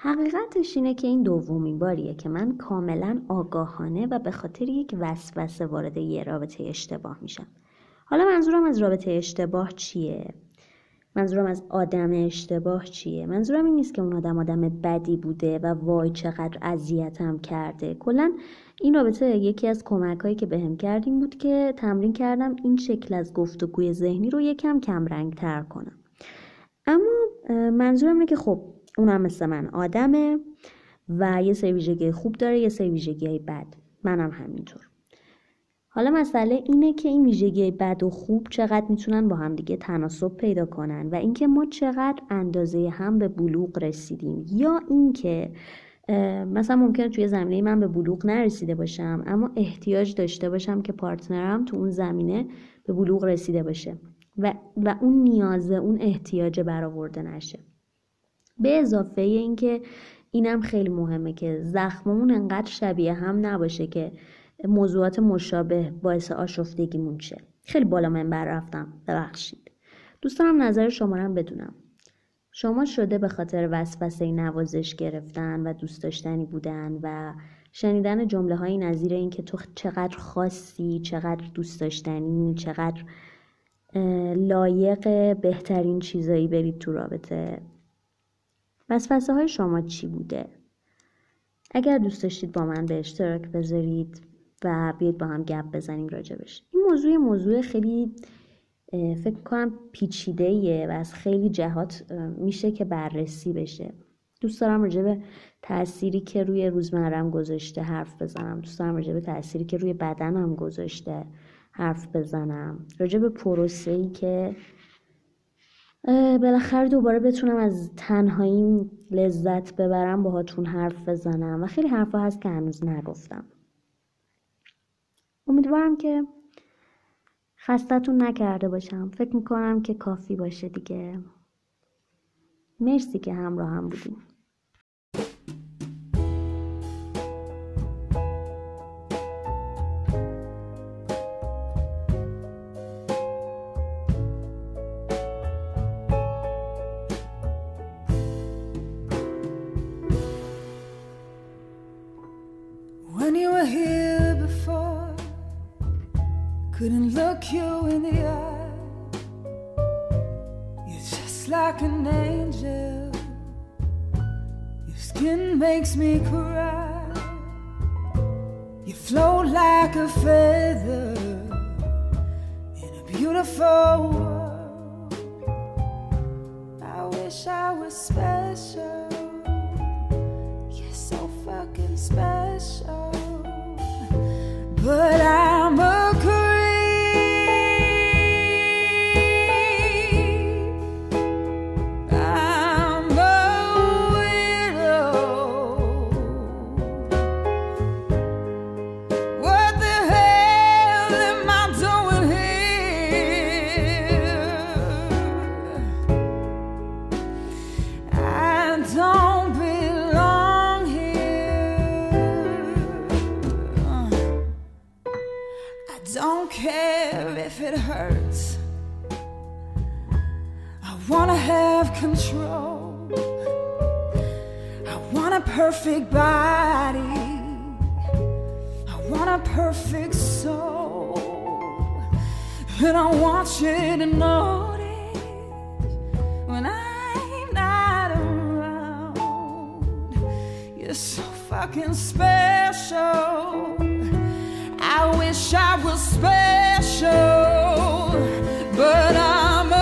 حقیقتش اینه که این دومین باریه که من کاملا آگاهانه و به خاطر یک وسوسه وارد یه رابطه اشتباه میشم. حالا منظورم از رابطه اشتباه چیه؟ منظورم از آدم اشتباه چیه؟ منظورم این نیست که اون آدم بدی بوده و وای چقدر اذیتم کرده. کلا این رابطه یکی از کمک‌هایی که بهم کرد این بود که تمرین کردم این شکل از گفتگوی ذهنی رو یکم کم رنگ‌تر کنم. اما منظورم اینه که خب اونم مثل من آدمه و یه سری ویژگی خوب داره، یه سری ویژگی بد. منم همینطور. حالا مسئله اینه که این ویژگی بد و خوب چقدر میتونن با هم دیگه تناسب پیدا کنن و اینکه ما چقدر اندازه هم به بلوغ رسیدیم، یا اینکه مثلا ممکنه توی زمینه من به بلوغ نرسیده باشم اما احتیاج داشته باشم که پارتنرم تو اون زمینه به بلوغ رسیده باشه و اون نیازه، اون احتیاج برآورده نشه. به اضافه اینکه اینم خیلی مهمه که زخممون انقدر شبیه هم نباشه که موضوعات مشابه باعث آشفتگیمون شه. خیلی بالا منبر رفتم، ببخشید. دوست دارم نظر شما رو هم بدونم. شما شده به خاطر وسوسه نوازش گرفتن و دوست داشتنی بودن و شنیدن جمله‌های نظیر این که تو چقدر خاصی، چقدر دوست داشتنی، چقدر لایق بهترین چیزایی برید تو رابطه. وسوسه های شما چی بوده؟ اگر دوست داشتید با من به اشتراک بذارید و بیاید با هم گپ بزنیم راجبش. این موضوع خیلی فکر کنم پیچیده‌ایه و از خیلی جهات میشه که بررسی بشه. دوست دارم راجب تأثیری که روی روزمرم گذاشته حرف بزنم. دوست دارم راجب تأثیری که روی بدنم گذاشته حرف بزنم. راجب پروسه‌ای که بالاخره دوباره بتونم از تنهاییم لذت ببرم، باهاتون حرف بزنم و خیلی حرفا هست که هنوز نگفتم. امیدوارم که خستتون نکرده باشم. فکر میکنم که کافی باشه دیگه. مرسی که همراه هم بودیم. Couldn't look you in the eye. You're just like an angel. Your skin makes me cry. You float like a feather in a beautiful world. I wish I was special. You're so fucking special. But I'm a control. I want a perfect body. I want a perfect soul. And I want you to notice when I'm not around. You're so fucking special. I wish I was special, but I'm a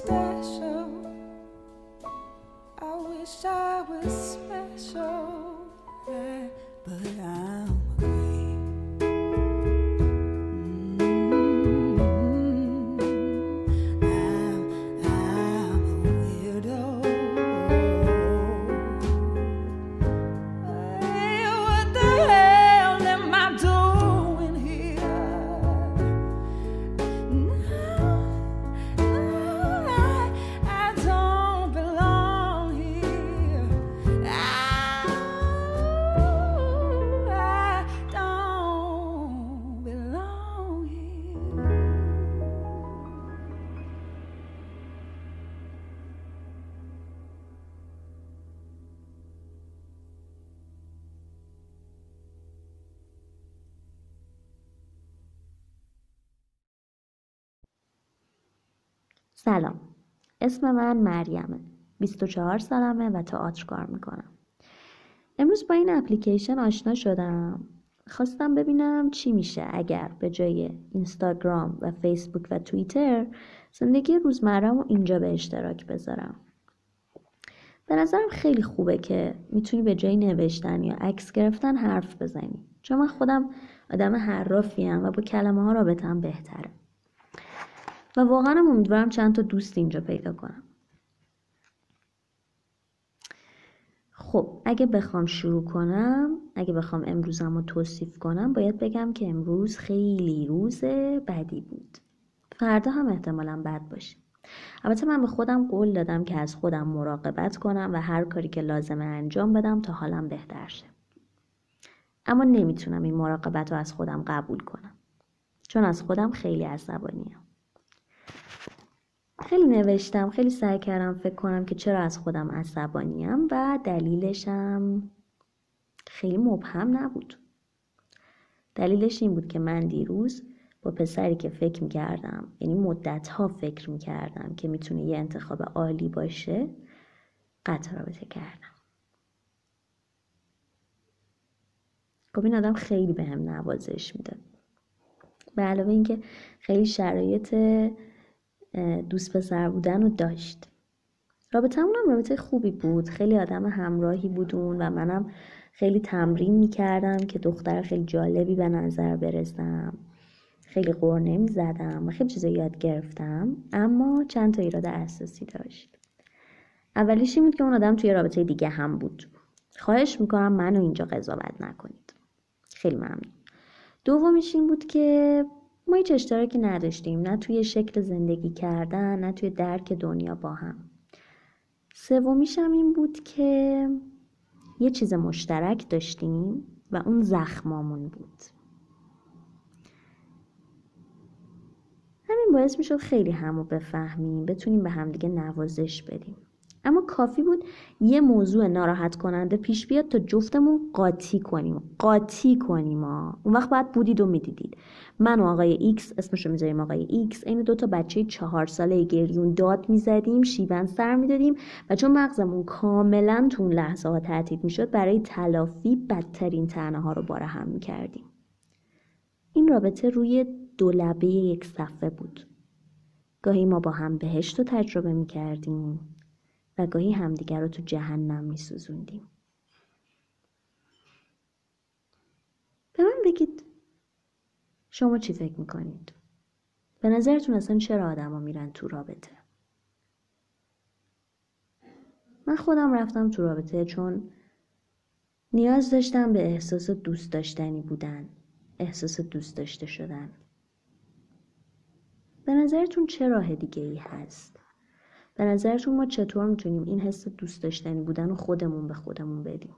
special. I wish I was special, yeah, but I'm okay. I'm a weirdo. Hey, what the hell am I doing here? سلام، اسم من مریمه، 24 سالمه و تئاتر کار میکنم. امروز با این اپلیکیشن آشنا شدم. خواستم ببینم چی میشه اگر به جای اینستاگرام و فیسبوک و توییتر زندگی روزمره‌مو اینجا به اشتراک بذارم. به نظرم خیلی خوبه که میتونی به جای نوشتن یا عکس گرفتن حرف بزنی، چون من خودم آدم حرافیم و با کلمه ها رابطم بهتره و واقعا امیدوارم چند تا دوست اینجا پیدا کنم. خب اگه بخوام امروزم رو توصیف کنم، باید بگم که امروز خیلی روز بدی بود. فردا هم احتمالاً بد باشه. البته من به خودم قول دادم که از خودم مراقبت کنم و هر کاری که لازمه انجام بدم تا حالم بهتر شه. اما نمیتونم این مراقبت رو از خودم قبول کنم، چون از خودم خیلی عصبانیم. خیلی نوشتم، خیلی سعی کردم فکر کنم که چرا از خودم عصبانیم و دلیلشم خیلی مبهم نبود. دلیلش این بود که من دیروز با پسری که مدتها فکر میکردم که میتونه یه انتخاب عالی باشه، قطع رابطه کردم. خب این آدم خیلی به هم نوازش میده. به علاوه این که خیلی شرایط دوست پسر بودن رو داشت. رابطه‌مون هم رابطه خوبی بود. خیلی آدم همراهی بودون و منم خیلی تمرین میکردم که دختر خیلی جالبی به نظر برسم. خیلی غر نمیزدم و خیلی چیزا یاد گرفتم، اما چند تا ایراد اساسی داشت. اولیش این بود که اون آدم توی رابطه دیگه هم بود. خواهش میکنم منو اینجا قضاوت نکنید. خیلی ممنون. دومیش این بود که ما هیچ اشتراکی نداشتیم، نه توی شکل زندگی کردن، نه توی درک دنیا با هم. سومیش هم این بود که یه چیز مشترک داشتیم و اون زخمامون بود. همین باعث میشد خیلی همو بفهمیم، بتونیم به همدیگه نوازش بدیم. اما کافی بود یه موضوع ناراحت کننده پیش بیاد تا جفتمون قاطی کنیم. اون وقت بعد بودید و میدیدید من و آقای ایکس، اسمشو میذاریم آقای ایکس، این دو تا بچه 4 ساله گریون داد میزدیم، شیون سر میدادیم و چون مغزمون کاملا تو اون لحظه ها تعطیل میشد، برای تلافی بدترین طعنه ها رو بار هم میکردیم. این رابطه روی دو لبه یک صفحه بود. گاهی ما با هم بهشت رو تجربه میکردیم و گاهی همدیگر رو تو جهنم میسوزوندیم. به من بگید شما چی فکر میکنید؟ به نظرتون اصلا چرا آدم ها میرن تو رابطه؟ من خودم رفتم تو رابطه چون نیاز داشتم به احساس دوست داشتنی بودن، احساس دوست داشته شدن. به نظرتون چه راه دیگه ای هست؟ به نظرتون ما چطور میتونیم این حس دوست داشتنی بودن رو خودمون به خودمون بدیم؟